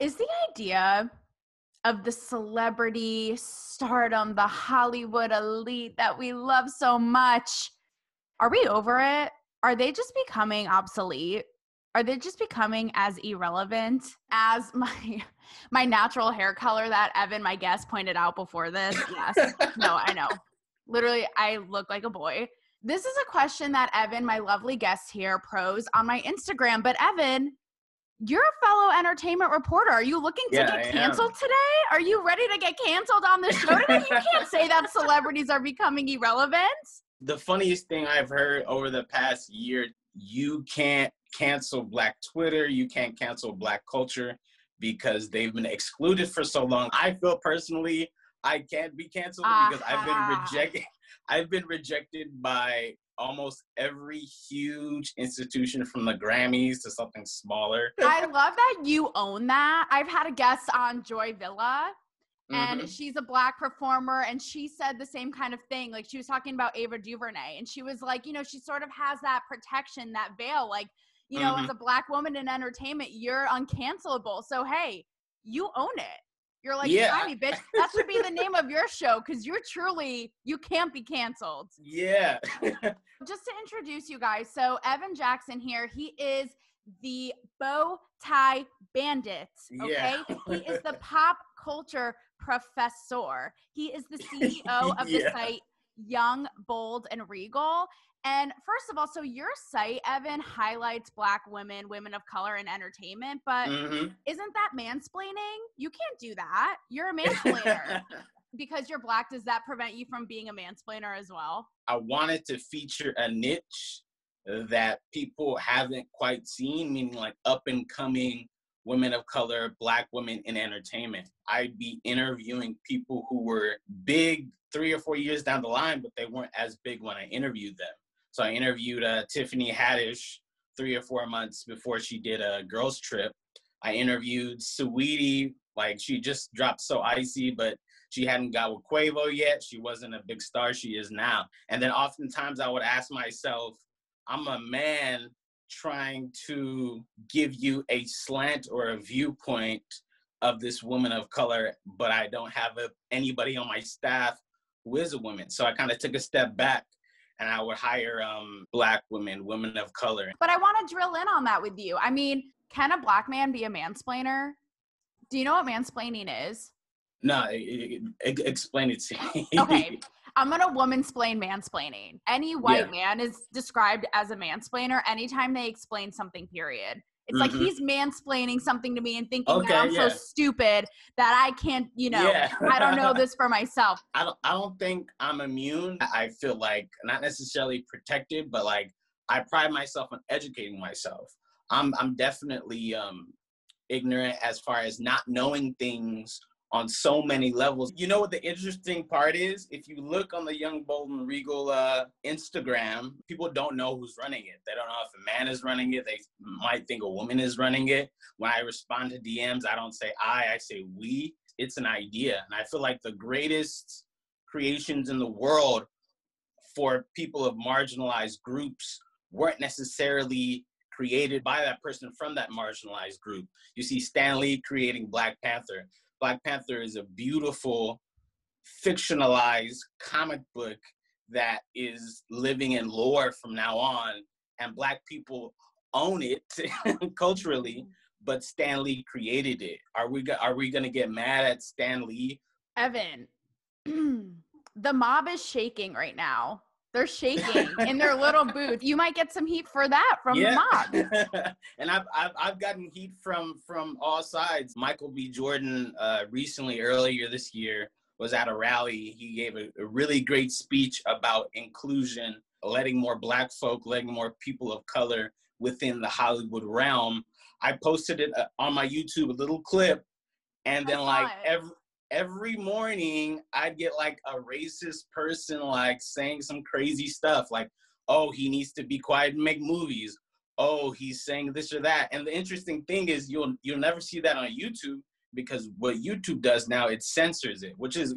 is the idea of the celebrity stardom, the Hollywood elite that we love so much. Are we over it? Are they just becoming obsolete? Are they just becoming as irrelevant as my natural hair color that Evan, my guest, pointed out before this? Yes. No, I know. Literally, I look like a boy. This is a question that Evan, my lovely guest here, posed on my Instagram. But Evan, you're a fellow entertainment reporter. Are you looking to get canceled today? Are you ready to get canceled on this show today? You can't say that celebrities are becoming irrelevant. The funniest thing I've heard over the past year, you can't cancel Black Twitter, you can't cancel Black culture because they've been excluded for so long. I feel personally I can't be canceled because I've been rejected by almost every huge institution, from the Grammys to something smaller. I love that you own that. I've had a guest on Joy Villa, and she's a Black performer, and she said the same kind of thing. Like, she was talking about Ava DuVernay, and she was like, you know, she sort of has that protection, that veil. Like, you know, as a Black woman in entertainment, you're uncancelable. So, hey, you own it. You're like, Shiny, bitch. That should be the name of your show, because you're truly, you can't be canceled. Yeah. Just to introduce you guys, so Evan Jackson here, he is the bow tie bandit, okay? Yeah. He is the pop culture professor. He is the CEO of the site Young, Bold and Regal. And first of all, so your site, Evan, highlights Black women, women of color in entertainment, but isn't that mansplaining? You can't do that. You're a mansplainer. Because you're Black, does that prevent you from being a mansplainer as well? I wanted to feature a niche that people haven't quite seen, meaning like up and coming women of color, Black women in entertainment. I'd be interviewing people who were big 3 or 4 years down the line, but they weren't as big when I interviewed them. So I interviewed Tiffany Haddish 3 or 4 months before she did a girls trip. I interviewed Saweetie, like she just dropped So Icy, but she hadn't got with Quavo yet. She wasn't a big star, she is now. And then oftentimes I would ask myself, I'm a man trying to give you a slant or a viewpoint of this woman of color, but I don't have anybody on my staff who is a woman. So I kind of took a step back and I would hire Black women, women of color. But I want to drill in on that with you. I mean, can a Black man be a mansplainer? Do you know what mansplaining is? No, explain it to me. Okay. I'm going to woman-splain mansplaining. Any white man is described as a mansplainer anytime they explain something, period. It's like he's mansplaining something to me and thinking that I'm so stupid that I can't, you know, I don't know this for myself. I don't think I'm immune. I feel like not necessarily protected, but like I pride myself on educating myself. I'm definitely ignorant as far as not knowing things on so many levels. You know what the interesting part is? If you look on the Young, Bold and Regal Instagram, people don't know who's running it. They don't know if a man is running it. They might think a woman is running it. When I respond to DMs, I don't say I say we. It's an idea. And I feel like the greatest creations in the world for people of marginalized groups weren't necessarily created by that person from that marginalized group. You see Stan Lee creating Black Panther. Black Panther is a beautiful, fictionalized comic book that is living in lore from now on, and Black people own it culturally, but Stan Lee created it. Are we gonna get mad at Stan Lee? Evan, the mob is shaking right now. They're shaking in their little booth. You might get some heat for that from the mob. And I've gotten heat from all sides. Michael B. Jordan recently, earlier this year, was at a rally. He gave a really great speech about inclusion, letting more Black folk, letting more people of color within the Hollywood realm. I posted it on my YouTube, a little clip, and then every morning, I'd get like a racist person like saying some crazy stuff like, oh, he needs to be quiet and make movies. Oh, he's saying this or that. And the interesting thing is you'll never see that on YouTube, because what YouTube does now, it censors it, which is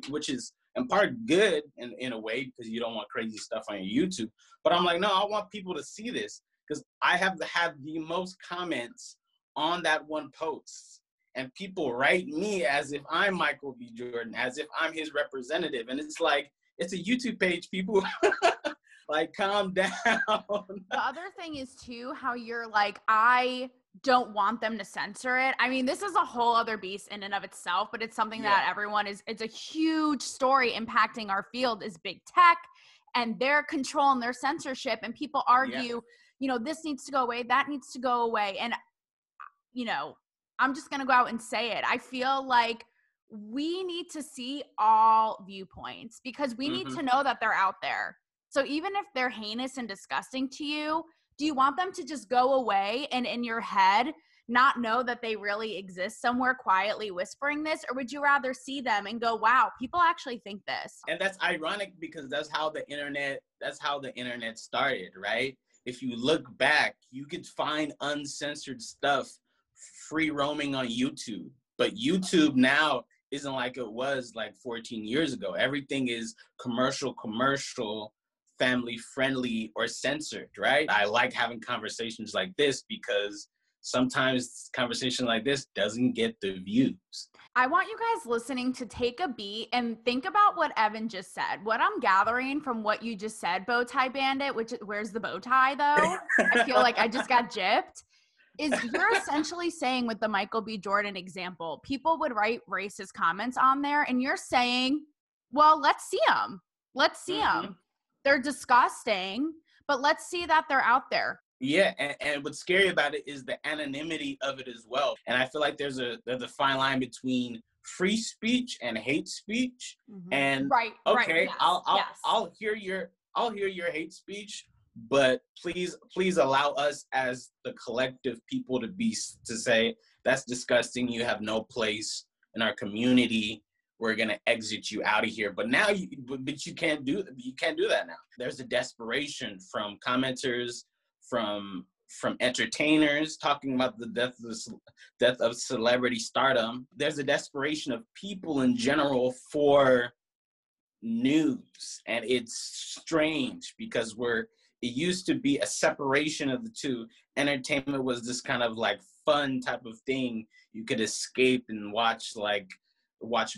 in part good in a way, because you don't want crazy stuff on your YouTube. But I'm like, no, I want people to see this, because I have the most comments on that one post. and people write me as if I'm Michael B. Jordan, as if I'm his representative. And it's like, it's a YouTube page, people. Like, calm down. The other thing is, too, how you're like, I don't want them to censor it. I mean, this is a whole other beast in and of itself, but it's something that everyone is, it's a huge story impacting our field is big tech and their control and their censorship. And people argue, you know, this needs to go away, that needs to go away. And, you know, I'm just going to go out and say it. I feel like we need to see all viewpoints because we need to know that they're out there. So even if they're heinous and disgusting to you, do you want them to just go away and in your head not know that they really exist somewhere quietly whispering this? Or would you rather see them and go, wow, people actually think this? And that's ironic because that's how the internet started, right? If you look back, you could find uncensored stuff free roaming on YouTube. But YouTube now isn't like it was like 14 years ago. Everything is commercial, family friendly or censored, right? I like having conversations like this because sometimes conversation like this doesn't get the views. I want you guys listening to take a beat and think about what Evan just said. What I'm gathering from what you just said, bow tie bandit, which where's the bow tie though? I feel like I just got gypped. Is you're essentially saying with the Michael B. Jordan example, people would write racist comments on there and you're saying, well, let's see them. They're disgusting, but let's see that they're out there. Yeah, and what's scary about it is the anonymity of it as well. And I feel like there's a fine line between free speech and hate speech. And I'll hear your hate speech, but please allow us as the collective people to say that's disgusting. You have no place in our community. We're gonna exit you out of here. But now, you can't do that now. There's a desperation from commenters, from entertainers talking about the death of celebrity stardom. There's a desperation of people in general for news, and it's strange because it used to be a separation of the two. Entertainment was this kind of like fun type of thing you could escape and watch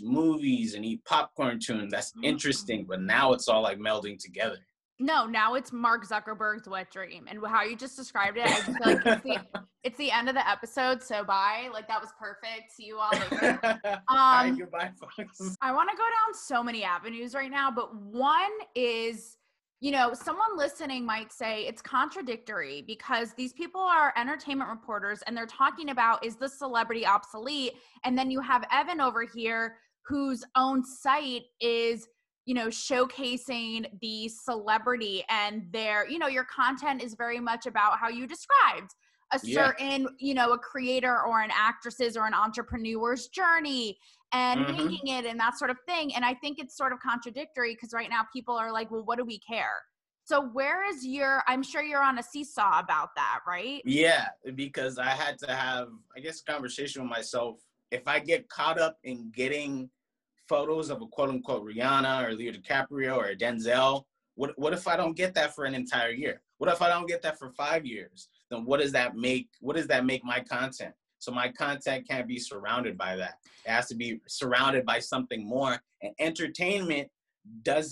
movies and eat popcorn tune. That's interesting, but now it's all like melding together. No, now it's Mark Zuckerberg's wet dream, and how you just described it, I just feel like it's the end of the episode. So bye. Like that was perfect. See you all later. Bye, goodbye, folks. I want to go down so many avenues right now, but one is, you know, someone listening might say it's contradictory because these people are entertainment reporters and they're talking about, is the celebrity obsolete? And then you have Evan over here whose own site is, you know, showcasing the celebrity and their, you know, your content is very much about how you described a certain, you know, a creator or an actress's or an entrepreneur's journey and making it and that sort of thing. And I think it's sort of contradictory because right now people are like, well, what do we care? So where is I'm sure you're on a seesaw about that, right? Yeah, because I had to have, I guess, a conversation with myself. If I get caught up in getting photos of a quote unquote Rihanna or Leo DiCaprio or Denzel, what if I don't get that for an entire year? What if I don't get that for 5 years? Then what does that make my content? So my content can't be surrounded by that. It has to be surrounded by something more. And entertainment does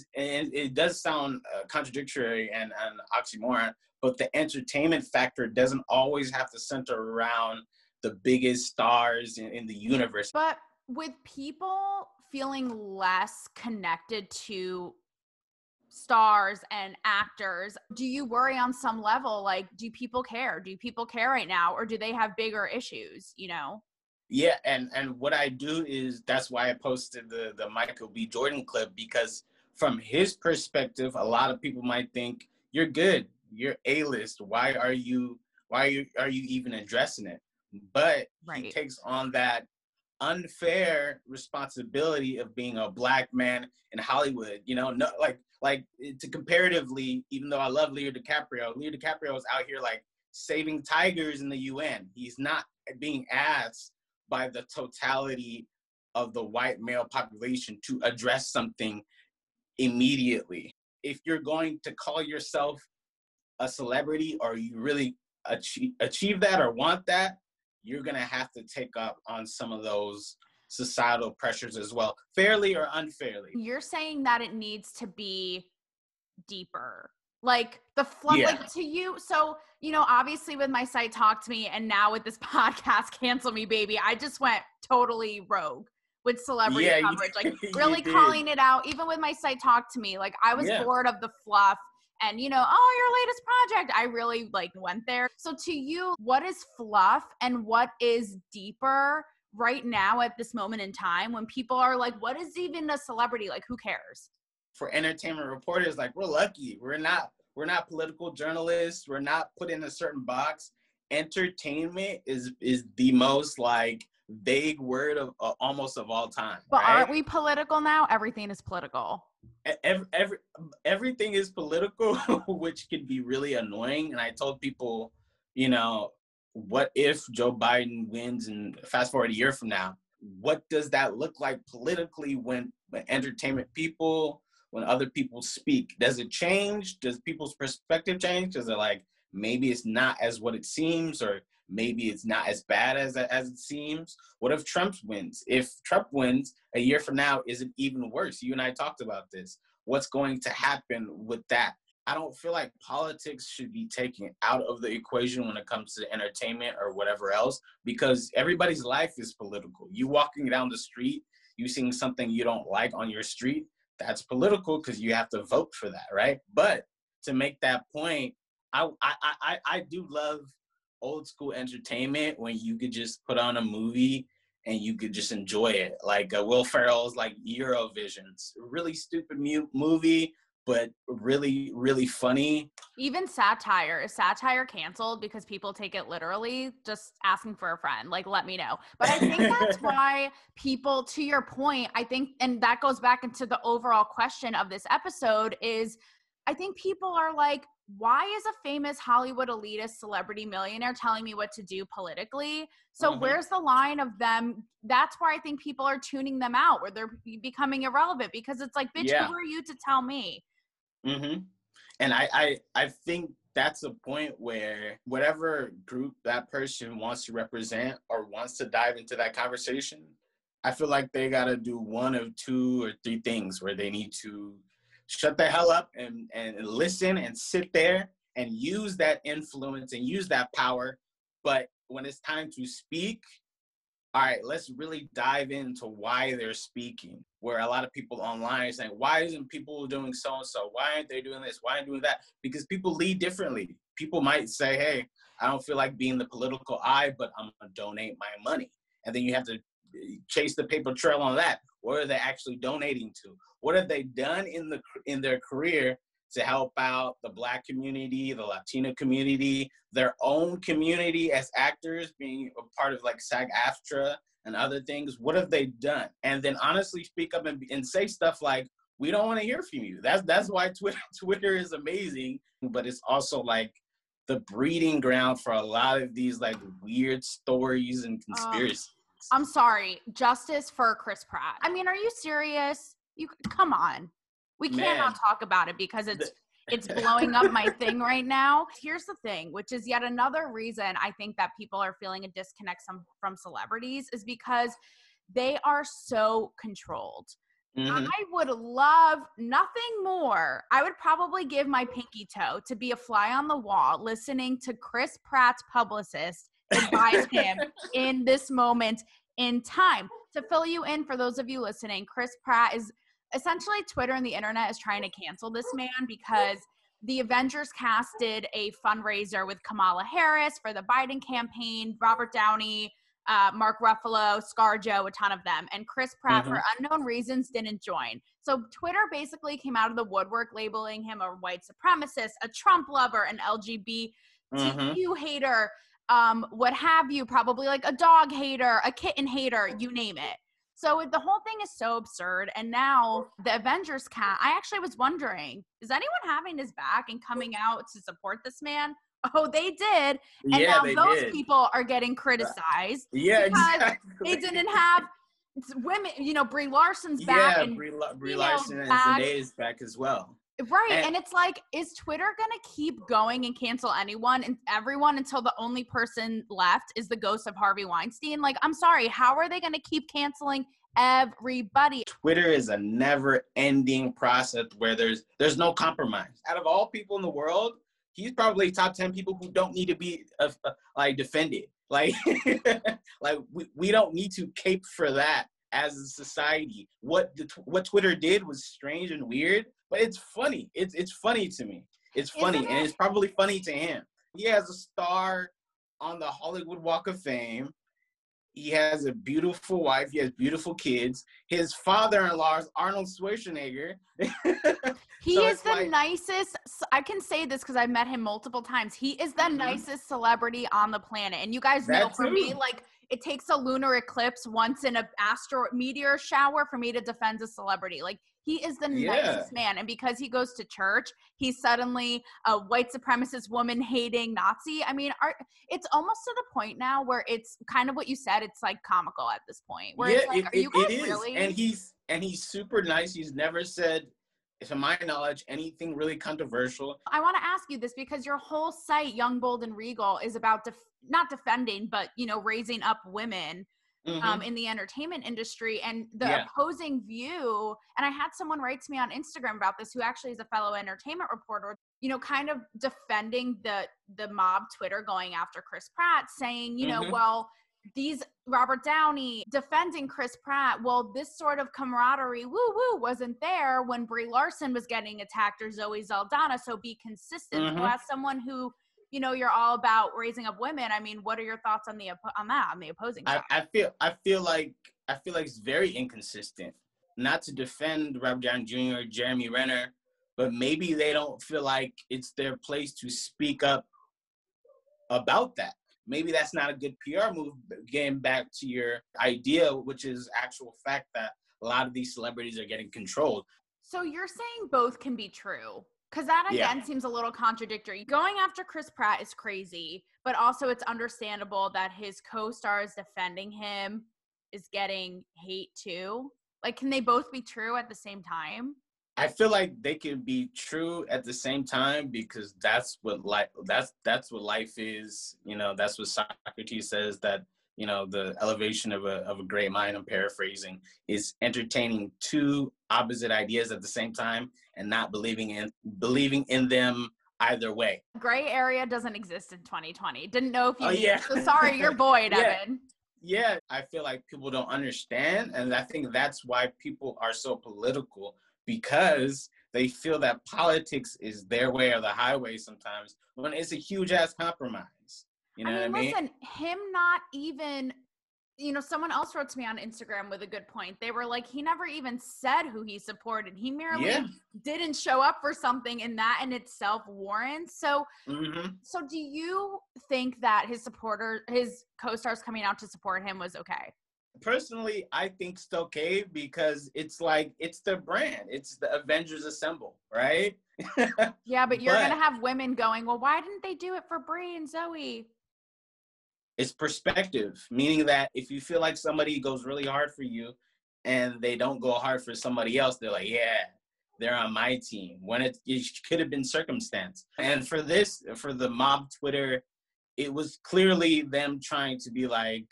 sound contradictory and an oxymoron, but the entertainment factor doesn't always have to center around the biggest stars in the universe. But with people feeling less connected to stars and actors, do you worry on some level, like, do people care right now, or do they have bigger issues, you know? Yeah, and what I do is, that's why I posted the Michael B. Jordan clip, because from his perspective, a lot of people might think, you're good, you're A-list, why are you even addressing it? But he takes on that unfair responsibility of being a black man in Hollywood, you know, no, like to comparatively, even though I love Leo DiCaprio is out here like saving tigers in the UN. He's not being asked by the totality of the white male population to address something immediately. If you're going to call yourself a celebrity or you really achieve that or want that, you're going to have to take up on some of those societal pressures as well, fairly or unfairly. You're saying that it needs to be deeper. Like the fluff, yeah. Like to you. So, you know, obviously with my site Talk to Me and now with this podcast Cancel Me Baby, I just went totally rogue with celebrity coverage, like really calling it out. Even with my site Talk to Me, like I was bored of the fluff and, you know, oh, your latest project. I really like went there. So to you, what is fluff and what is deeper right now at this moment in time when people are like, what is even a celebrity? Like, who cares? For entertainment reporters, like, we're lucky. We're not political journalists. We're not put in a certain box. Entertainment is the most like vague word of almost of all time. But right? Aren't we political now? Everything is political. Everything is political, which can be really annoying. And I told people, you know, what if Joe Biden wins and fast forward a year from now? What does that look like politically when entertainment people, when other people speak? Does it change? Does people's perspective change? Is it like, maybe it's not as what it seems, or maybe it's not as bad as it seems? What if Trump wins? If Trump wins a year from now, is it even worse? You and I talked about this. What's going to happen with that? I don't feel like politics should be taken out of the equation when it comes to entertainment or whatever else, because everybody's life is political. You walking down the street, you seeing something you don't like on your street, that's political because you have to vote for that, right? But to make that point, I do love old school entertainment when you could just put on a movie and you could just enjoy it. Like Will Ferrell's like Eurovisions, really stupid movie, but really, really funny. Even satire. Is satire canceled because people take it literally? Just asking for a friend, like, let me know. But I think that's why people, to your point, I think, and that goes back into the overall question of this episode is, I think people are like, why is a famous Hollywood elitist celebrity millionaire telling me what to do politically? So where's the line of them? That's why I think people are tuning them out, where they're becoming irrelevant, because it's like, bitch, who are you to tell me? And I think that's a point where whatever group that person wants to represent or wants to dive into that conversation, I feel like they got to do one of two or three things, where they need to shut the hell up and listen and sit there and use that influence and use that power. But when it's time to speak, all right, let's really dive into why they're speaking. Where a lot of people online are saying, why isn't people doing so-and-so? Why aren't they doing this? Why aren't they doing that? Because people lead differently. People might say, hey, I don't feel like being the political eye, but I'm going to donate my money. And then you have to chase the paper trail on that. What are they actually donating to? What have they done in their career to help out the Black community, the Latino community, their own community as actors, being a part of like SAG-AFTRA and other things? What have they done? And then honestly speak up and say stuff like, we don't want to hear from you. That's why Twitter is amazing, but it's also like the breeding ground for a lot of these like weird stories and conspiracies. I'm sorry, justice for Chris Pratt. I mean, are you serious? You come on. We cannot talk about it because it's blowing up my thing right now. Here's the thing, which is yet another reason I think that people are feeling a disconnect from celebrities, is because they are so controlled. I would love nothing more. I would probably give my pinky toe to be a fly on the wall listening to Chris Pratt's publicist advise him in this moment in time. To fill you in, for those of you listening, Chris Pratt is essentially, Twitter and the internet is trying to cancel this man because the Avengers cast did a fundraiser with Kamala Harris for the Biden campaign, Robert Downey, Mark Ruffalo, ScarJo, a ton of them. And Chris Pratt, for unknown reasons, didn't join. So Twitter basically came out of the woodwork labeling him a white supremacist, a Trump lover, an LGBTQ hater, what have you, probably like a dog hater, a kitten hater, you name it. So the whole thing is so absurd. And now the Avengers cast, I actually was wondering, is anyone having his back and coming out to support this man? Oh, they did. And now those people are getting criticized. Yeah, because they didn't have women, you know, Brie Larson's back. Yeah, Brie Larson and Zendaya is back as well. Right. And it's like, is Twitter going to keep going and cancel anyone and everyone until the only person left is the ghost of Harvey Weinstein? Like, I'm sorry, how are they going to keep canceling everybody? Twitter is a never-ending process where there's no compromise. Out of all people in the world, he's probably top 10 people who don't need to be like defended. Like, like we don't need to cape for that as a society. What Twitter did was strange and weird, but it's funny. It's funny to me. It's funny, and it's probably funny to him. He has a star on the Hollywood Walk of Fame. He has a beautiful wife. He has beautiful kids. His father-in-law is Arnold Schwarzenegger. He is the nicest. I can say this because I've met him multiple times. He is the nicest celebrity on the planet. And you guys know for me, like, it takes a lunar eclipse once in an meteor shower for me to defend a celebrity. Like, he is the nicest man. And because he goes to church, he's suddenly a white supremacist woman-hating Nazi. I mean, it's almost to the point now where it's kind of what you said. It's like comical at this point. Where it's like, are you guys really? And he's super nice. He's never said, to my knowledge, anything really controversial. I want to ask you this because your whole site, Young, Bold, and Regal, is about not defending, but, you know, raising up women in the entertainment industry and the opposing view. And I had someone write to me on Instagram about this who actually is a fellow entertainment reporter, you know, kind of defending the mob Twitter going after Chris Pratt, saying, you know, well, these Robert Downey defending Chris Pratt. Well, this sort of camaraderie, woo-woo, wasn't there when Brie Larson was getting attacked or Zoe Saldana. So be consistent. So as someone who, you know, you're all about raising up women, I mean, what are your thoughts on the opposing side? I feel like it's very inconsistent. Not to defend Robert Downey Jr. or Jeremy Renner, but maybe they don't feel like it's their place to speak up about that. Maybe that's not a good PR move, getting back to your idea, which is actual fact that a lot of these celebrities are getting controlled. So you're saying both can be true? Because that, again, seems a little contradictory. Going after Chris Pratt is crazy, but also it's understandable that his co-star is defending him is getting hate too. Like, can they both be true at the same time? I feel like they can be true at the same time because that's what life is. You know, that's what Socrates says, that, you know, the elevation of a great mind, I'm paraphrasing, is entertaining two opposite ideas at the same time and not believing in them either way. Gray area doesn't exist in 2020. Didn't know if you so sorry, you're Boyd, Evan. Yeah, I feel like people don't understand, and I think that's why people are so political, because they feel that politics is their way or the highway sometimes, when it's a huge-ass compromise. You know what I mean? Listen, him not even, you know, someone else wrote to me on Instagram with a good point. They were like, he never even said who he supported. He merely didn't show up for something, and that in itself warrants. So, so do you think that his co-stars coming out to support him was okay? Personally, I think it's okay because it's like, it's the brand. It's the Avengers Assemble, right? Yeah, but you're going to have women going, well, why didn't they do it for Brie and Zoe? It's perspective, meaning that if you feel like somebody goes really hard for you and they don't go hard for somebody else, they're like, yeah, they're on my team, when it could have been circumstance. And for this, for the mob Twitter, it was clearly them trying to be like,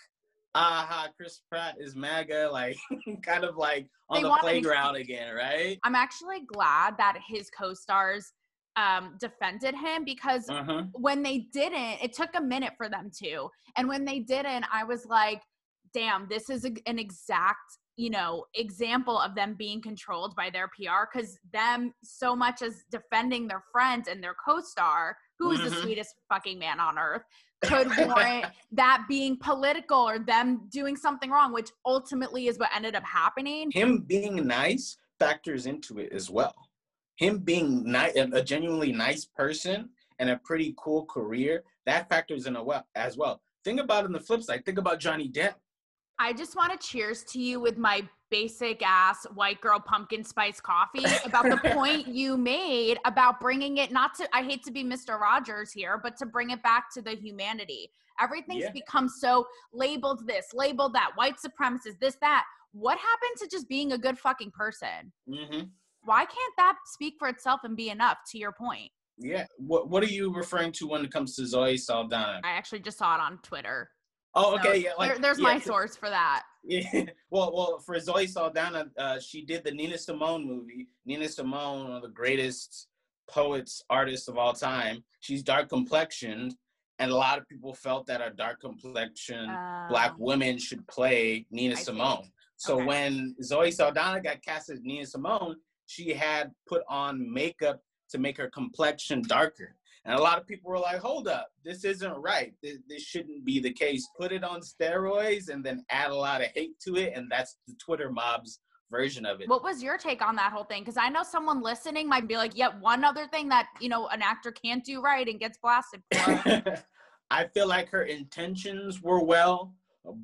aha, Chris Pratt is MAGA, like, kind of like on the playground again, right? I'm actually glad that his co-stars defended him, because when they didn't, it took a minute for them to. And when they didn't, I was like, damn, this is an exact, you know, example of them being controlled by their PR, because them so much as defending their friends and their co-star, who is the sweetest fucking man on earth, could warrant that being political or them doing something wrong, which ultimately is what ended up happening. Him being nice factors into it as well. Him being a genuinely nice person and a pretty cool career, that factors in as well. Think about it on the flip side. Think about Johnny Depp. I just want to cheers to you with my basic ass white girl pumpkin spice coffee about the point you made about bringing it, not to, I hate to be Mr. Rogers here, but to bring it back to the humanity. Everything's become so labeled this, labeled that, white supremacist, this, that. What happened to just being a good fucking person? why can't that speak for itself and be enough, to your point? Yeah. What are you referring to when it comes to Zoe Saldana? I actually just saw it on Twitter. Oh, okay. So yeah, like, there's my source for that. Yeah. Well, for Zoe Saldana, she did the Nina Simone movie. Nina Simone, one of the greatest poets, artists of all time. She's dark complexioned, and a lot of people felt that a dark complexioned Black women should play Nina Simone. So when Zoe Saldana got cast as Nina Simone, she had put on makeup to make her complexion darker. And a lot of people were like, hold up, this isn't right. This shouldn't be the case. Put it on steroids and then add a lot of hate to it. And that's the Twitter mob's version of it. What was your take on that whole thing? Because I know someone listening might be like, yep, one other thing that, you know, an actor can't do right and gets blasted for. I feel like her intentions were well,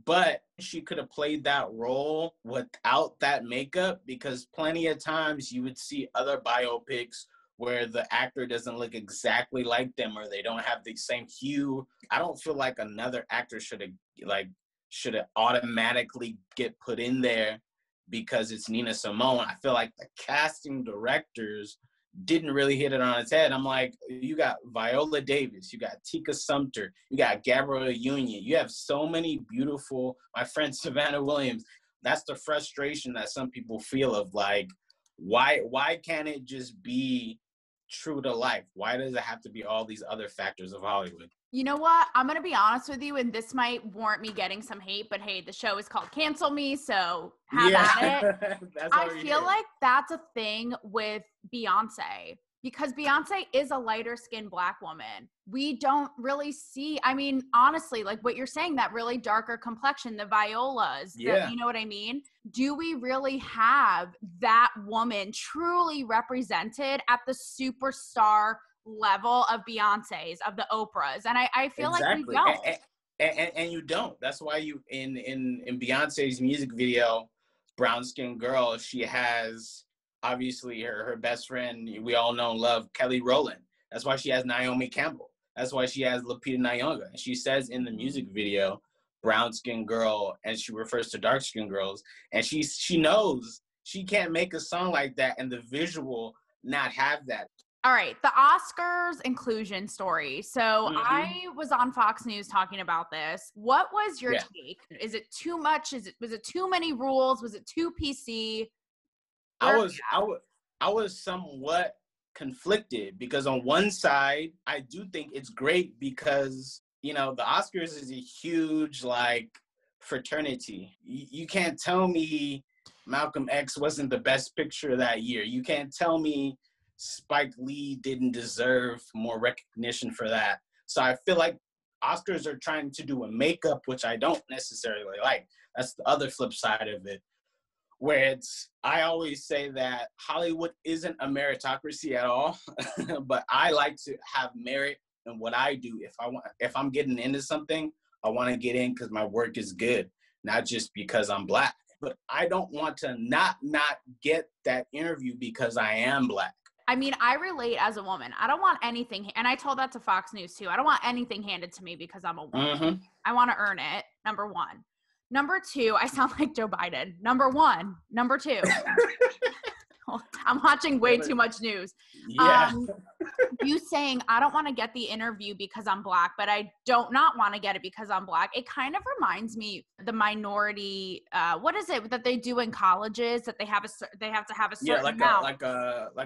but she could have played that role without that makeup, because plenty of times you would see other biopics where the actor doesn't look exactly like them or they don't have the same hue. I don't feel like another actor should have automatically get put in there because it's Nina Simone. I feel like the casting directors didn't really hit it on its head. I'm like, you got Viola Davis, you got Tika Sumpter, you got Gabrielle Union. You have so many beautiful, my friend Savannah Williams. That's the frustration that some people feel of like, why can't it just be true to life? Why does it have to be all these other factors of Hollywood? You know what? I'm going to be honest with you, and this might warrant me getting some hate, but hey, the show is called Cancel Me, so have at it. I feel like that's a thing with Beyonce, because Beyonce is a lighter-skinned Black woman. We don't really see, I mean, honestly, like what you're saying, that really darker complexion, the Violas, you know what I mean? Do we really have that woman truly represented at the superstar level of Beyonce's, of the Oprah's? And I feel like we don't. And you don't. That's why you in Beyonce's music video, Brown Skin Girl, she has obviously her best friend we all know and love, Kelly Rowland. That's why she has Naomi Campbell. That's why she has Lupita Nyong'o. And she says in the music video, Brown Skin Girl, and she refers to dark skin girls. And she knows she can't make a song like that and the visual not have that. All right, the Oscars inclusion story. So I was on Fox News talking about this. What was your take? Is it too much? Was it too many rules? Was it too PC? I was somewhat conflicted, because on one side, I do think it's great because, you know, the Oscars is a huge, like, fraternity. You can't tell me Malcolm X wasn't the best picture that year. You can't tell me Spike Lee didn't deserve more recognition for that. So I feel like Oscars are trying to do a makeup, which I don't necessarily like. That's the other flip side of it, where it's, I always say that Hollywood isn't a meritocracy at all, but I like to have merit in what I do. If I'm getting into something, I want to get in because my work is good, not just because I'm Black. But I don't want to not get that interview because I am Black. I mean, I relate as a woman. I don't want anything, and I told that to Fox News too. I don't want anything handed to me because I'm a woman. Mm-hmm. I want to earn it, number one. Number two, I sound like Joe Biden. Number one. Number two. I'm watching way too much news. Yeah. You saying, I don't want to get the interview because I'm Black, but I don't not want to get it because I'm Black. It kind of reminds me the minority, what is it that they do in colleges that they have to have a certain amount? Like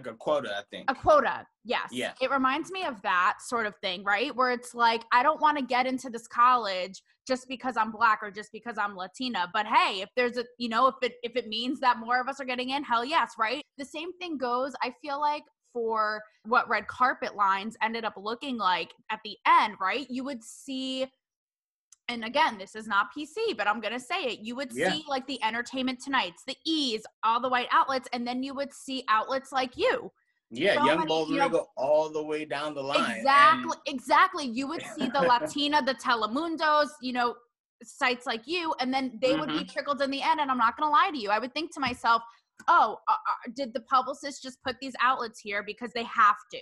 a quota, I think. A quota. Yes. Yeah. It reminds me of that sort of thing, right? Where it's like, I don't want to get into this college just because I'm Black or just because I'm Latina. But hey, if there's a, you know, if it means that more of us are getting in, hell yes, right? The same thing goes, I feel like, for what red carpet lines ended up looking like at the end, right? You would see, and again, this is not PC, but I'm going to say it. You would see like the Entertainment Tonight's, the E's, all the white outlets, and then you would see outlets like you. Yeah, so Young, Bold and Regal, all the way down the line. Exactly, exactly. You would see the Latina, the Telemundos, you know, sites like you, and then they would be trickled in the end. And I'm not going to lie to you. I would think to myself, did the publicist just put these outlets here because they have to?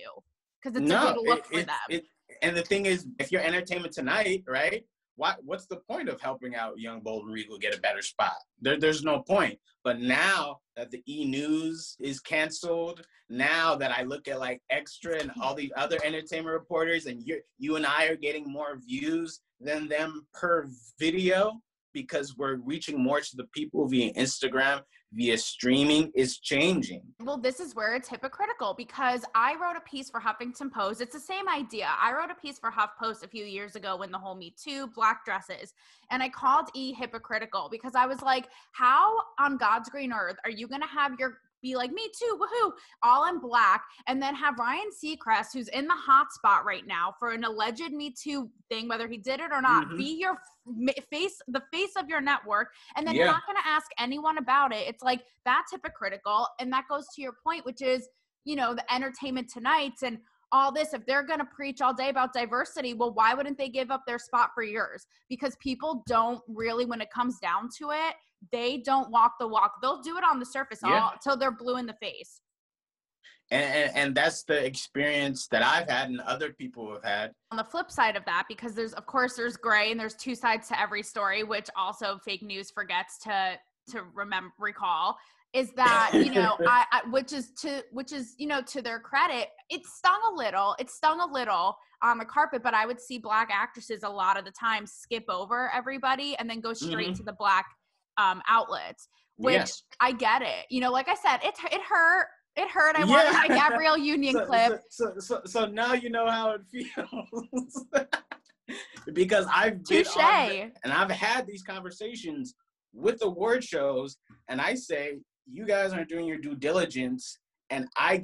Because it's a good look for them. And the thing is, if you're Entertainment Tonight, right, what's the point of helping out young Bold and Regal get a better spot? There's no point. But now that the E! News is canceled, now that I look at like Extra and all the other entertainment reporters, and you and I are getting more views than them per video because we're reaching more to the people via Instagram, via streaming, is changing. Well, this is where it's hypocritical, because I wrote a piece for Huffington Post. It's the same idea. I wrote a piece for HuffPost a few years ago when the whole Me Too, black dresses, and I called E! Hypocritical because I was like, how on God's green earth are you going to have your be like, me too, woohoo, all in black, and then have Ryan Seacrest, who's in the hot spot right now for an alleged Me Too thing, whether he did it or not, mm-hmm. be your face, the face of your network, and then you're not going to ask anyone about it. It's like, that's hypocritical, and that goes to your point, which is, you know, the Entertainment Tonight's and all this. If they're going to preach all day about diversity, well, why wouldn't they give up their spot for yours? Because people don't really, when it comes down to it, they don't walk the walk. They'll do it on the surface until they're blue in the face. And that's the experience that I've had and other people have had. On the flip side of that, because there's gray and there's two sides to every story, which also fake news forgets to recall. Is that, you know, to their credit, it stung a little on the carpet, but I would see black actresses a lot of the time skip over everybody and then go straight mm-hmm. to the black outlets, which I get it. You know, like I said, it hurt. I wanted my Gabrielle Union clip. So now you know how it feels. Because I've been on, and I've had these conversations with award shows, and I say, you guys aren't doing your due diligence, and I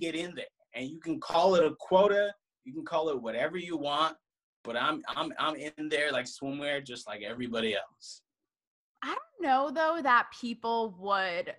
get in there, and you can call it a quota, you can call it whatever you want, but I'm in there like swimwear, just like everybody else. I don't know though that people would.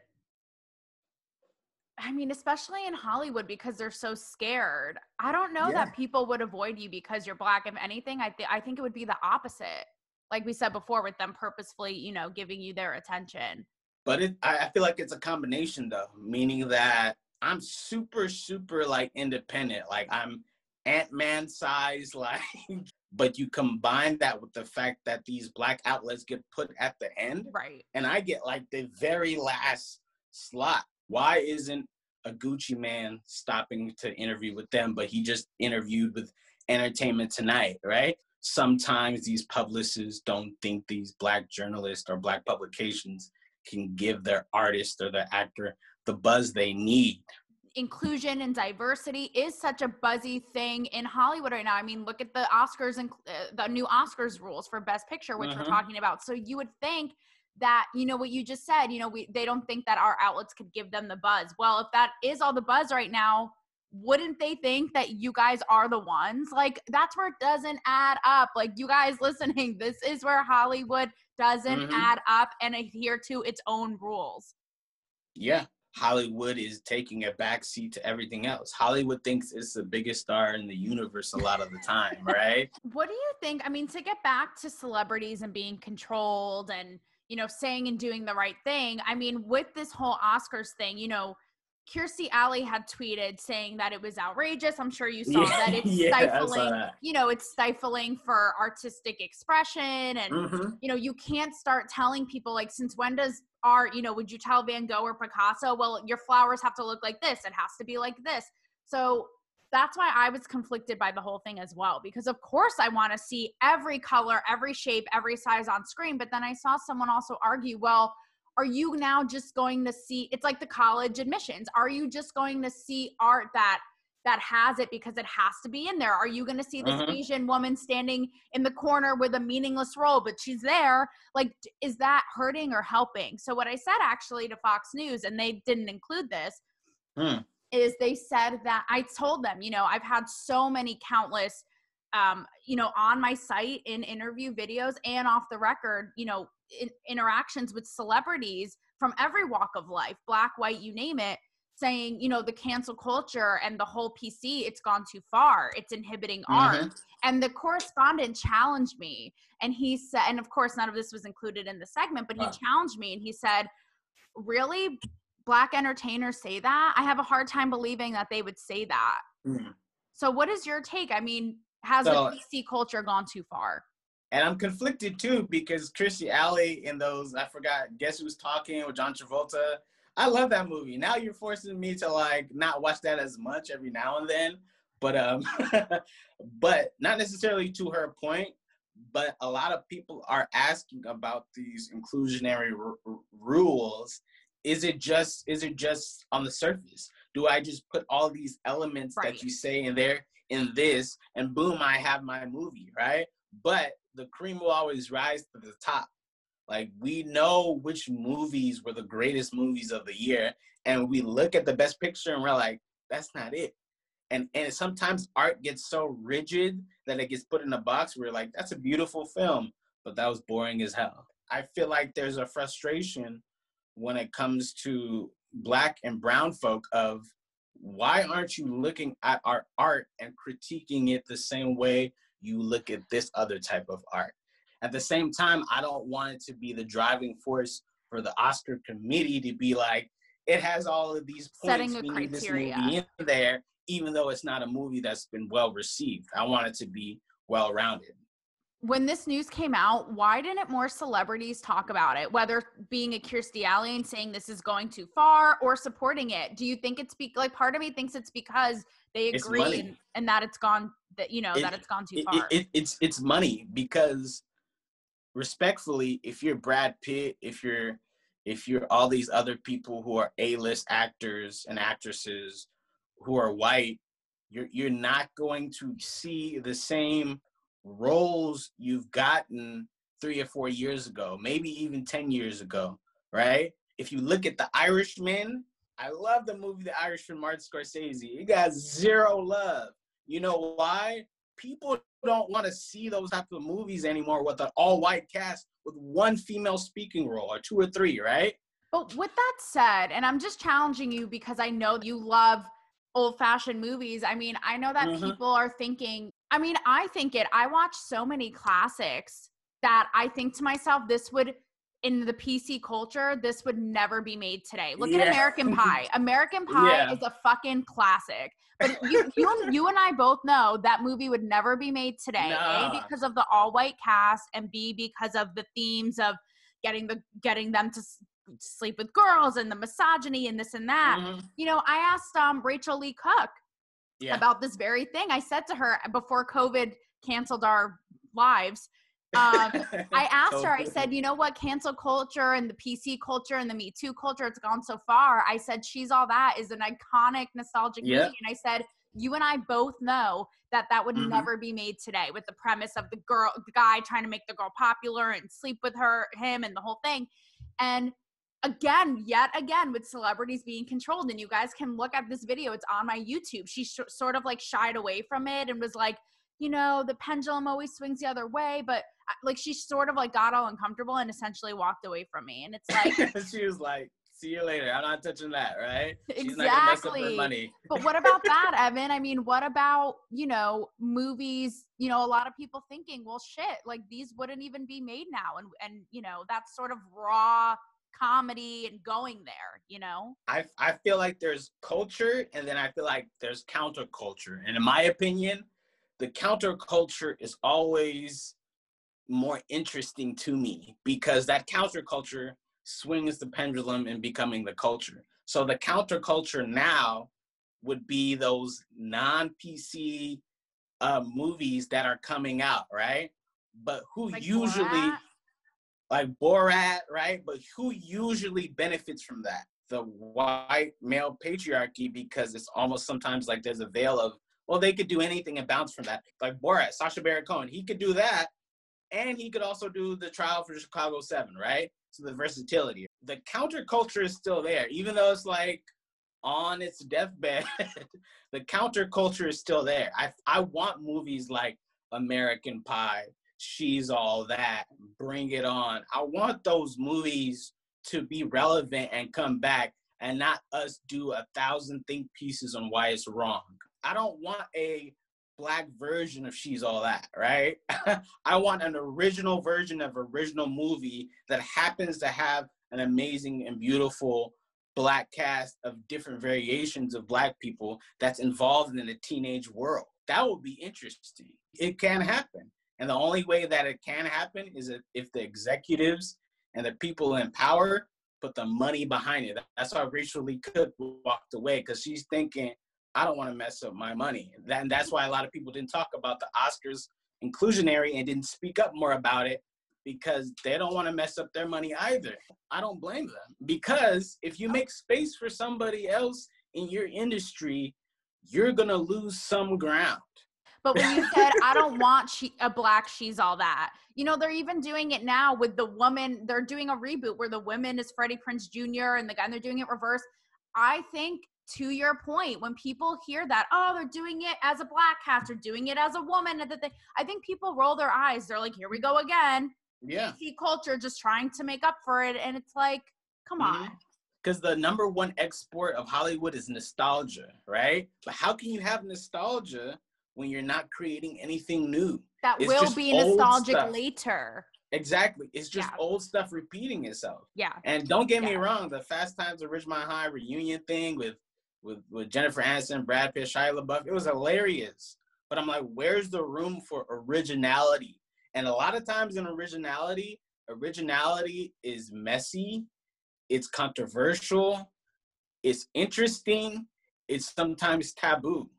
I mean, especially in Hollywood, because they're so scared. I don't know that people would avoid you because you're black. If anything, I think it would be the opposite. Like we said before, with them purposefully, you know, giving you their attention. But I feel like it's a combination, though, meaning that I'm super, super, like, independent. Like, I'm Ant-Man size, like, but you combine that with the fact that these black outlets get put at the end. Right. And I get, like, the very last slot. Why isn't a Gucci man stopping to interview with them, but he just interviewed with Entertainment Tonight, right? Sometimes these publicists don't think these black journalists or black publications can give their artist or their actor the buzz they need. Inclusion and diversity is such a buzzy thing in Hollywood right now. I mean, look at the Oscars and the new Oscars rules for Best Picture, which we're talking about. So you would think that, you know, what you just said, you know, they don't think that our outlets could give them the buzz. Well, if that is all the buzz right now, wouldn't they think that you guys are the ones? Like, that's where it doesn't add up. Like, you guys listening, this is where Hollywood doesn't add up and adhere to its own rules. Yeah, Hollywood is taking a backseat to everything else. Hollywood thinks it's the biggest star in the universe a lot of the time, right? What do you think? I mean, to get back to celebrities and being controlled and, you know, saying and doing the right thing, I mean, with this whole Oscars thing, you know, Kirstie Alley had tweeted saying that it was outrageous. I'm sure you saw that it's stifling, you know, it's stifling for artistic expression. And, you know, you can't start telling people like, since when does art, you know, would you tell Van Gogh or Picasso, well, your flowers have to look like this. It has to be like this. So that's why I was conflicted by the whole thing as well, because of course I want to see every color, every shape, every size on screen. But then I saw someone also argue, well, are you now just going to see, it's like the college admissions. Are you just going to see art that has it because it has to be in there? Are you going to see this Asian woman standing in the corner with a meaningless role, but she's there? Like, is that hurting or helping? So what I said actually to Fox News, and they didn't include this, is they said that I told them, you know, I've had so many countless, you know, on my site in interview videos and off the record, you know, interactions with celebrities from every walk of life, black, white, you name it, saying, you know, the cancel culture and the whole PC, it's gone too far. It's inhibiting art. And the correspondent challenged me. And he said, and of course, none of this was included in the segment, but he challenged me and he said, really, black entertainers say that? I have a hard time believing that they would say that. So what is your take? I mean, has the PC culture gone too far? And I'm conflicted too, because Kirstie Alley in those, I forgot, Guess Who's Talking with John Travolta. I love that movie. Now you're forcing me to like not watch that as much every now and then, but but not necessarily to her point, but a lot of people are asking about these inclusionary rules. Is it just on the surface? Do I just put all these elements right that you say in there in this, and boom, I have my movie, right? But the cream will always rise to the top. Like, we know which movies were the greatest movies of the year, and we look at the best picture and we're like, that's not it. And sometimes art gets so rigid that it gets put in a box where we're like, that's a beautiful film, but that was boring as hell. I feel like there's a frustration when it comes to Black and brown folk of, why aren't you looking at our art and critiquing it the same way you look at this other type of art? At the same time, I don't want it to be the driving force for the Oscar committee to be like, it has all of these points, we need this movie in there, even though it's not a movie that's been well received. I want it to be well-rounded. When this news came out, why didn't more celebrities talk about it, whether being a Kirstie Alley and saying this is going too far or supporting it? Do you think it's part of me thinks it's because they agree and that it's gone, that, you know, that it's gone too far? It's money, because respectfully, if you're Brad Pitt, if you're all these other people who are A-list actors and actresses who are white, you're not going to see the same roles you've gotten 3 or 4 years ago, maybe even 10 years ago, right? If you look at The Irishman, I love the movie The Irishman, Martin Scorsese. It got zero love. You know why? People don't want to see those type of movies anymore with an all-white cast with one female speaking role, or 2 or 3, right? But with that said, and I'm just challenging you because I know you love old-fashioned movies. I mean, I know that people are thinking, I watch so many classics that I think to myself, this would, in the PC culture, this would never be made today. Look at American Pie. American Pie is a fucking classic. But you and I both know that movie would never be made today, A, because of the all-white cast, and B, because of the themes of getting them to sleep with girls and the misogyny and this and that. Mm-hmm. You know, I asked Rachel Lee Cook, about this very thing. I said to her before COVID canceled our lives, I asked her, I said, you know what, cancel culture and the PC culture and the Me Too culture, it's gone so far. I said, She's All That is an iconic, nostalgic movie. And I said, you and I both know that would never be made today, with the premise of the guy trying to make the girl popular and sleep with him and the whole thing. And yet again, with celebrities being controlled, and you guys can look at this video, it's on my YouTube. She sort of like shied away from it and was like, you know, the pendulum always swings the other way, but like she sort of like got all uncomfortable and essentially walked away from me. And it's like, she was like, see you later, I'm not touching that, right? Exactly. She's not gonna mess up her money. But what about that, Evan? I mean, what about, you know, movies, you know, a lot of people thinking, well, shit, like these wouldn't even be made now. And you know, that's sort of raw comedy and going there, you know? I feel like there's culture, and then I feel like there's counterculture. And in my opinion, the counterculture is always more interesting to me, because that counterculture swings the pendulum in becoming the culture. So the counterculture now would be those non-PC movies that are coming out, right? But who like usually... like Borat, right? But who usually benefits from that? The white male patriarchy, because it's almost sometimes like there's a veil of, well, they could do anything and bounce from that. Like Borat, Sacha Baron Cohen, he could do that, and he could also do The Trial for Chicago 7, right? So the versatility. The counterculture is still there, even though it's like on its deathbed. The counterculture is still there. I want movies like American Pie, She's All That, Bring It On. I want those movies to be relevant and come back, and not us do 1,000 think pieces on why it's wrong. I don't want a Black version of She's All That, right? I want an original version of original movie that happens to have an amazing and beautiful Black cast of different variations of Black people that's involved in a teenage world. That would be interesting. It can happen. And the only way that it can happen is if the executives and the people in power put the money behind it. That's why Rachel Lee Cook walked away, because she's thinking, I don't want to mess up my money. And that's why a lot of people didn't talk about the Oscars inclusionary and didn't speak up more about it, because they don't want to mess up their money either. I don't blame them, because if you make space for somebody else in your industry, you're going to lose some ground. But when you said, I don't want a black She's All That, you know, they're even doing it now with the woman. They're doing a reboot where the woman is Freddie Prinze Jr. and the guy, and they're doing it reverse. I think, to your point, when people hear that, oh, they're doing it as a black cast or doing it as a woman, I think people roll their eyes. They're like, here we go again. Yeah. PC culture just trying to make up for it. And it's like, come on. Because the number one export of Hollywood is nostalgia, right? But how can you have nostalgia when you're not creating anything new? That will be nostalgic later. Exactly. It's just old stuff repeating itself. Yeah. And don't get me wrong, the Fast Times at Ridgemont High reunion thing with Jennifer Aniston, Brad Pitt, Shia LaBeouf, it was hilarious. But I'm like, where's the room for originality? And a lot of times in originality is messy, it's controversial, it's interesting, it's sometimes taboo.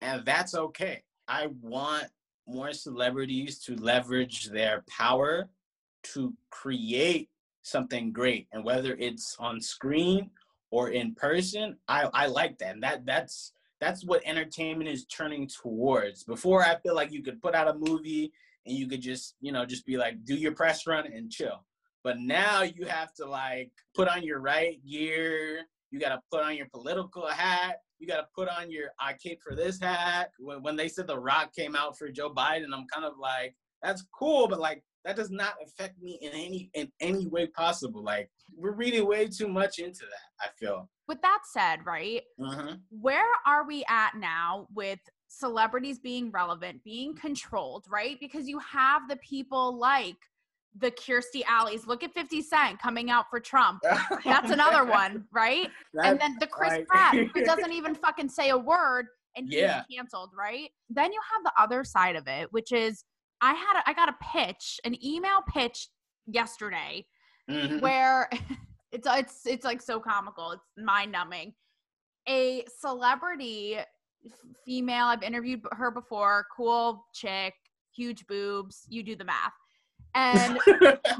And that's okay. I want more celebrities to leverage their power to create something great. And whether it's on screen or in person, I like that. And that's what entertainment is turning towards. Before, I feel like you could put out a movie and you could just be like, do your press run and chill. But now you have to like put on your right gear. You got to put on your political hat. You got to put on your I came for this hat. When they said The Rock came out for Joe Biden, I'm kind of like, that's cool, but like that does not affect me in any way possible. Like we're reading way too much into that, I feel. With that said, right? Mm-hmm. Where are we at now with celebrities being relevant, being controlled, right? Because you have the people like the Kirstie Alleys. Look at 50 Cent coming out for Trump. That's another one, right? And then the Chris Pratt, who doesn't even fucking say a word and he's canceled, right? Then you have the other side of it, which is I got a pitch, an email pitch yesterday, mm-hmm. where it's like so comical, it's mind numbing. A celebrity, female, I've interviewed her before, cool chick, huge boobs, you do the math. And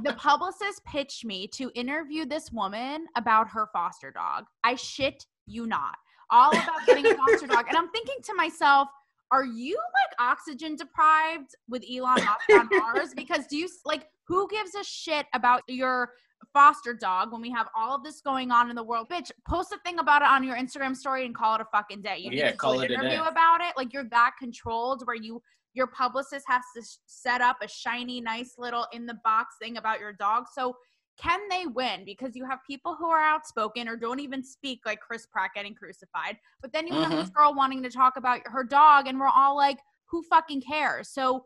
the publicist pitched me to interview this woman about her foster dog. I shit you not. All about getting a foster dog. And I'm thinking to myself, are you like oxygen deprived with Elon Musk on Mars? Because do you like, who gives a shit about your foster dog when we have all of this going on in the world? Bitch, post a thing about it on your Instagram story and call it a fucking day. You need to do an interview about it. Like you're that controlled where your publicist has to set up a shiny, nice little in the box thing about your dog. So can they win? Because you have people who are outspoken or don't even speak, like Chris Pratt getting crucified. But then you have this girl wanting to talk about her dog, and we're all like, who fucking cares? So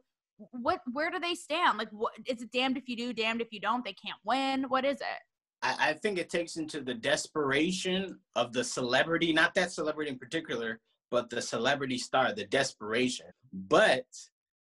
where do they stand? Like, what is it? Damned if you do, damned if you don't. They can't win. What is it? I think it takes into the desperation of the celebrity, not that celebrity in particular, but the celebrity star, the desperation. But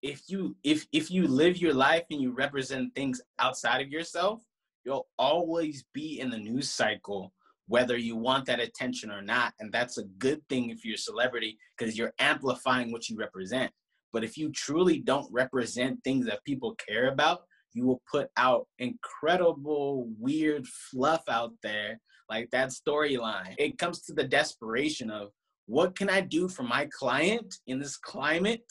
if you live your life and you represent things outside of yourself, you'll always be in the news cycle, whether you want that attention or not. And that's a good thing if you're a celebrity, because you're amplifying what you represent. But if you truly don't represent things that people care about, you will put out incredible, weird fluff out there, like that storyline. It comes to the desperation of, what can I do for my client in this climate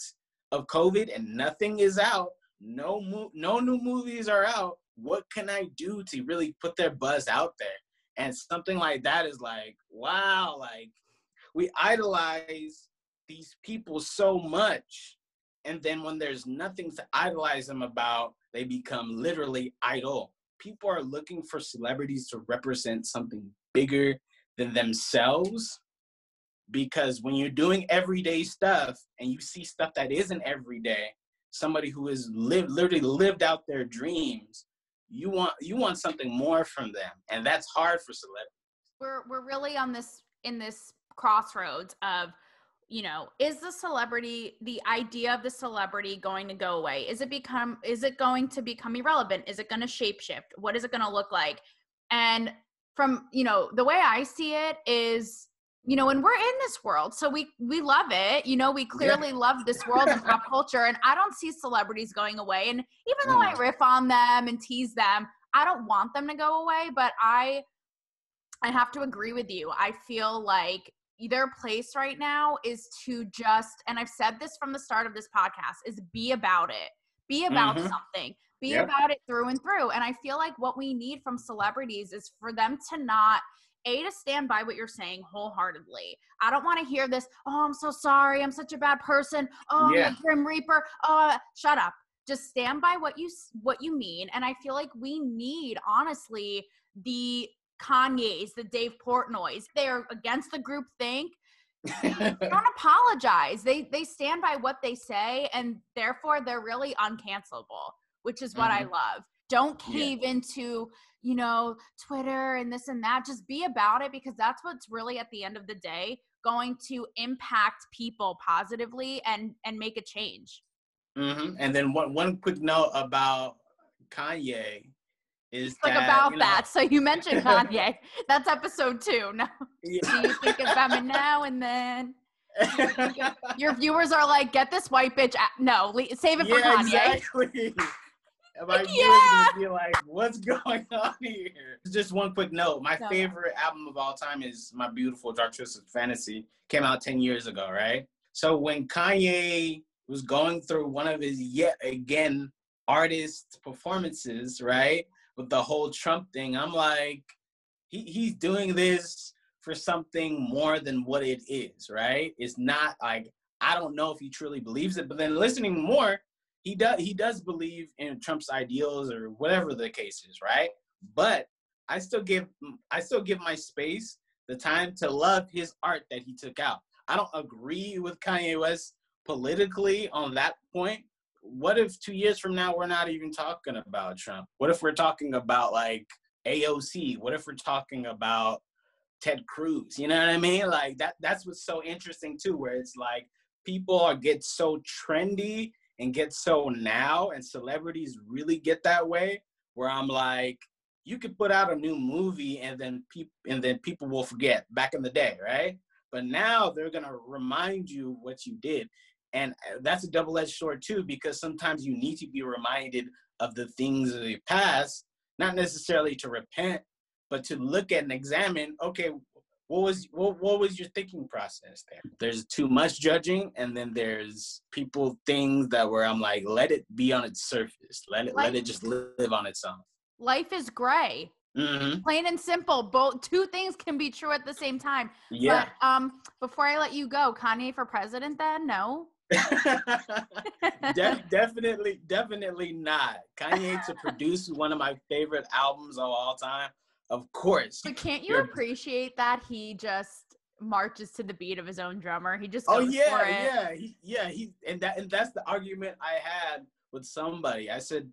of COVID and nothing is out? No new movies are out. What can I do to really put their buzz out there? And something like that is like, wow, like we idolize these people so much. And then when there's nothing to idolize them about, they become literally idol. People are looking for celebrities to represent something bigger than themselves. Because when you're doing everyday stuff and you see stuff that isn't everyday, somebody who has literally lived out their dreams, you want something more from them. And that's hard for celebrities. We're really on this crossroads of you know, is the celebrity, the idea of the celebrity going to go away? Is it going to become irrelevant? Is it going to shapeshift? What is it going to look like? And from, you know, the way I see it is, you know, and we're in this world, so we love it. You know, we clearly love this world and pop culture, and I don't see celebrities going away. And even though I riff on them and tease them, I don't want them to go away, but I have to agree with you. I feel like their place right now is to just, and I've said this from the start of this podcast, is be about it. Be about something. Be about it through and through. And I feel like what we need from celebrities is for them to not – A, to stand by what you're saying wholeheartedly. I don't want to hear this, oh, I'm so sorry, I'm such a bad person, oh, I'm a Grim Reaper, shut up. Just stand by what you mean. And I feel like we need, honestly, the Kanyes, the Dave Portnoys. They're against the group think. They don't apologize. They stand by what they say, and therefore they're really uncancelable, which is what I love. Don't cave into, you know, Twitter and this and that. Just be about it, because that's what's really, at the end of the day, going to impact people positively and make a change. And then one quick note about Kanye is that, like, about that. So you mentioned Kanye. That's episode 2. No. Do you think about me now and then? Your viewers are like, get this white bitch out. No, save it for Kanye. Exactly. Like, be like, what's going on here? Just one quick note. My favorite album of all time is My Beautiful Dark Twisted Fantasy. Came out 10 years ago, right? So when Kanye was going through one of his yet again artist performances, right, with the whole Trump thing, I'm like, he's doing this for something more than what it is, right? It's not like, I don't know if he truly believes it, but then listening more, He does believe in Trump's ideals or whatever the case is, right? But I still give my space the time to love his art that he took out. I don't agree with Kanye West politically on that point. What if 2 years from now we're not even talking about Trump? What if we're talking about, like, AOC? What if we're talking about Ted Cruz? You know what I mean? Like, that's what's so interesting too, where it's like people get so trendy and get so now, and celebrities really get that way, where I'm like, you could put out a new movie and then people will forget back in the day, right? But now they're gonna remind you what you did. And that's a double-edged sword too, because sometimes you need to be reminded of the things of the past, not necessarily to repent, but to look at and examine, okay, what was your thinking process there? There's too much judging, and then there's people, things that where I'm like, let it be on its surface. Let it just live on its own. Life is gray. Plain and simple. Both two things can be true at the same time. Yeah. But before I let you go, Kanye for president then? No. Definitely not. Kanye to produce one of my favorite albums of all time. Of course. But can't you appreciate that he just marches to the beat of his own drummer? He just goes for it. That's the argument I had with somebody. I said,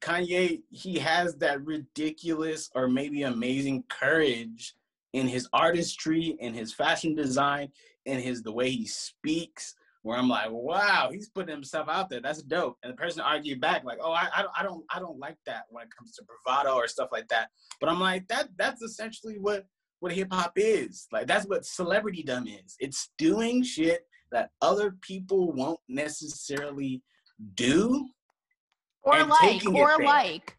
Kanye, he has that ridiculous or maybe amazing courage in his artistry, in his fashion design, in the way he speaks, where I'm like, wow, he's putting himself out there. That's dope. And the person argued back, like, oh, I don't like that when it comes to bravado or stuff like that. But I'm like, that's essentially what hip hop is. Like, that's what celebritydom is. It's doing shit that other people won't necessarily do. Or like.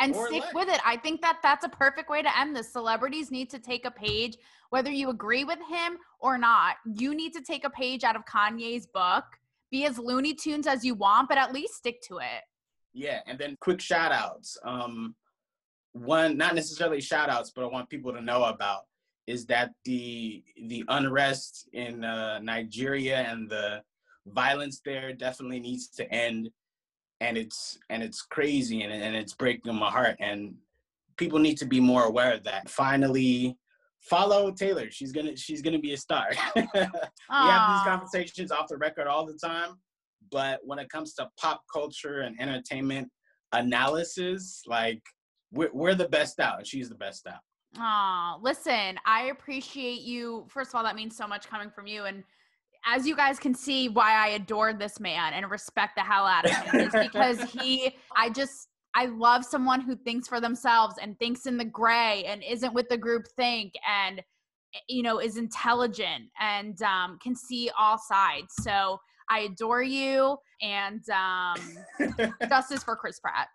And stick with it. I think that's a perfect way to end this. Celebrities need to take a page, whether you agree with him or not. You need to take a page out of Kanye's book. Be as Looney Tunes as you want, but at least stick to it. Yeah, and then quick shout-outs. One, not necessarily shout-outs, but I want people to know about, is that the unrest in Nigeria and the violence there definitely needs to end. And it's crazy, and it's breaking my heart, and people need to be more aware of that. Finally, follow Taylor. She's gonna be a star. We have these conversations off the record all the time, but when it comes to pop culture and entertainment analysis, like we're the best out, and she's the best out. Aw, listen, I appreciate you. First of all, that means so much coming from you. And as you guys can see, why I adore this man and respect the hell out of him is because I love someone who thinks for themselves and thinks in the gray and isn't with the group think and, you know, is intelligent and can see all sides. So I adore you, and justice for Chris Pratt.